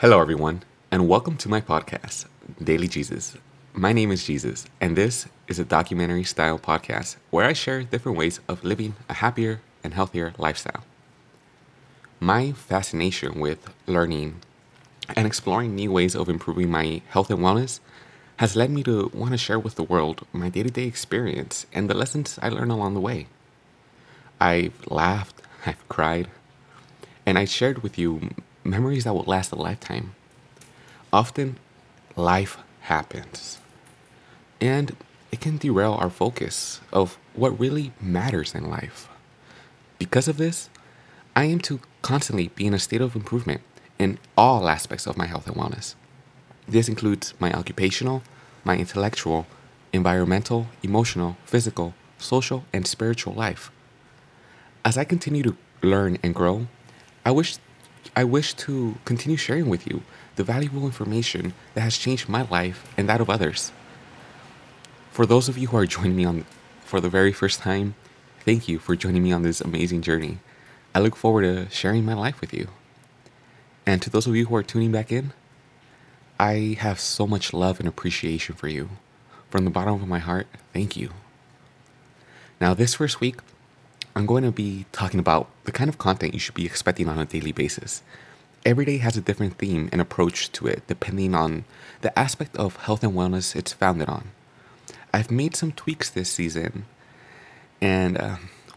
Hello everyone, and welcome to my podcast, Daily Jesus. My name is Jesus, and this is a documentary-style podcast where I share different ways of living a happier and healthier lifestyle. My fascination with learning and exploring new ways of improving my health and wellness has led me to want to share with the world my day-to-day experience and the lessons I learned along the way. I've laughed, I've cried, and I shared with you memories that will last a lifetime. Often, life happens, and it can derail our focus of what really matters in life. Because of this, I aim to constantly be in a state of improvement in all aspects of my health and wellness. This includes my occupational, my intellectual, environmental, emotional, physical, social, and spiritual life. As I continue to learn and grow, I wish to continue sharing with you the valuable information that has changed my life and that of others. For those of you who are joining me for the very first time, thank you for joining me on this amazing journey. I look forward to sharing my life with you. And to those of you who are tuning back in, I have so much love and appreciation for you. From the bottom of my heart, thank you. Now, this first week, I'm going to be talking about the kind of content you should be expecting on a daily basis. Every day has a different theme and approach to it, depending on the aspect of health and wellness it's founded on. I've made some tweaks this season, and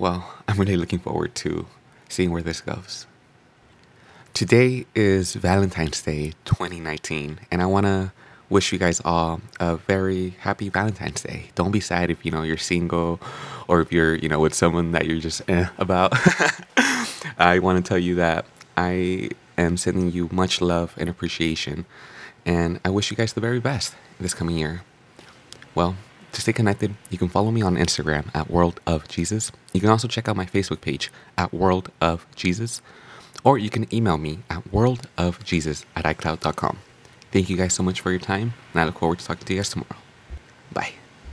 I'm really looking forward to seeing where this goes. Today is Valentine's Day 2019, and I want to wish you guys all a very happy Valentine's Day. Don't be sad if, you're single or if you're, with someone that you're just about. I want to tell you that I am sending you much love and appreciation, and I wish you guys the very best this coming year. Well, to stay connected, you can follow me on Instagram at World of Jesus. You can also check out my Facebook page at World of Jesus, or you can email me at worldofjesus@icloud.com. Thank you guys so much for your time, and I look forward to talking to you guys tomorrow. Bye.